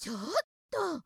ちょっと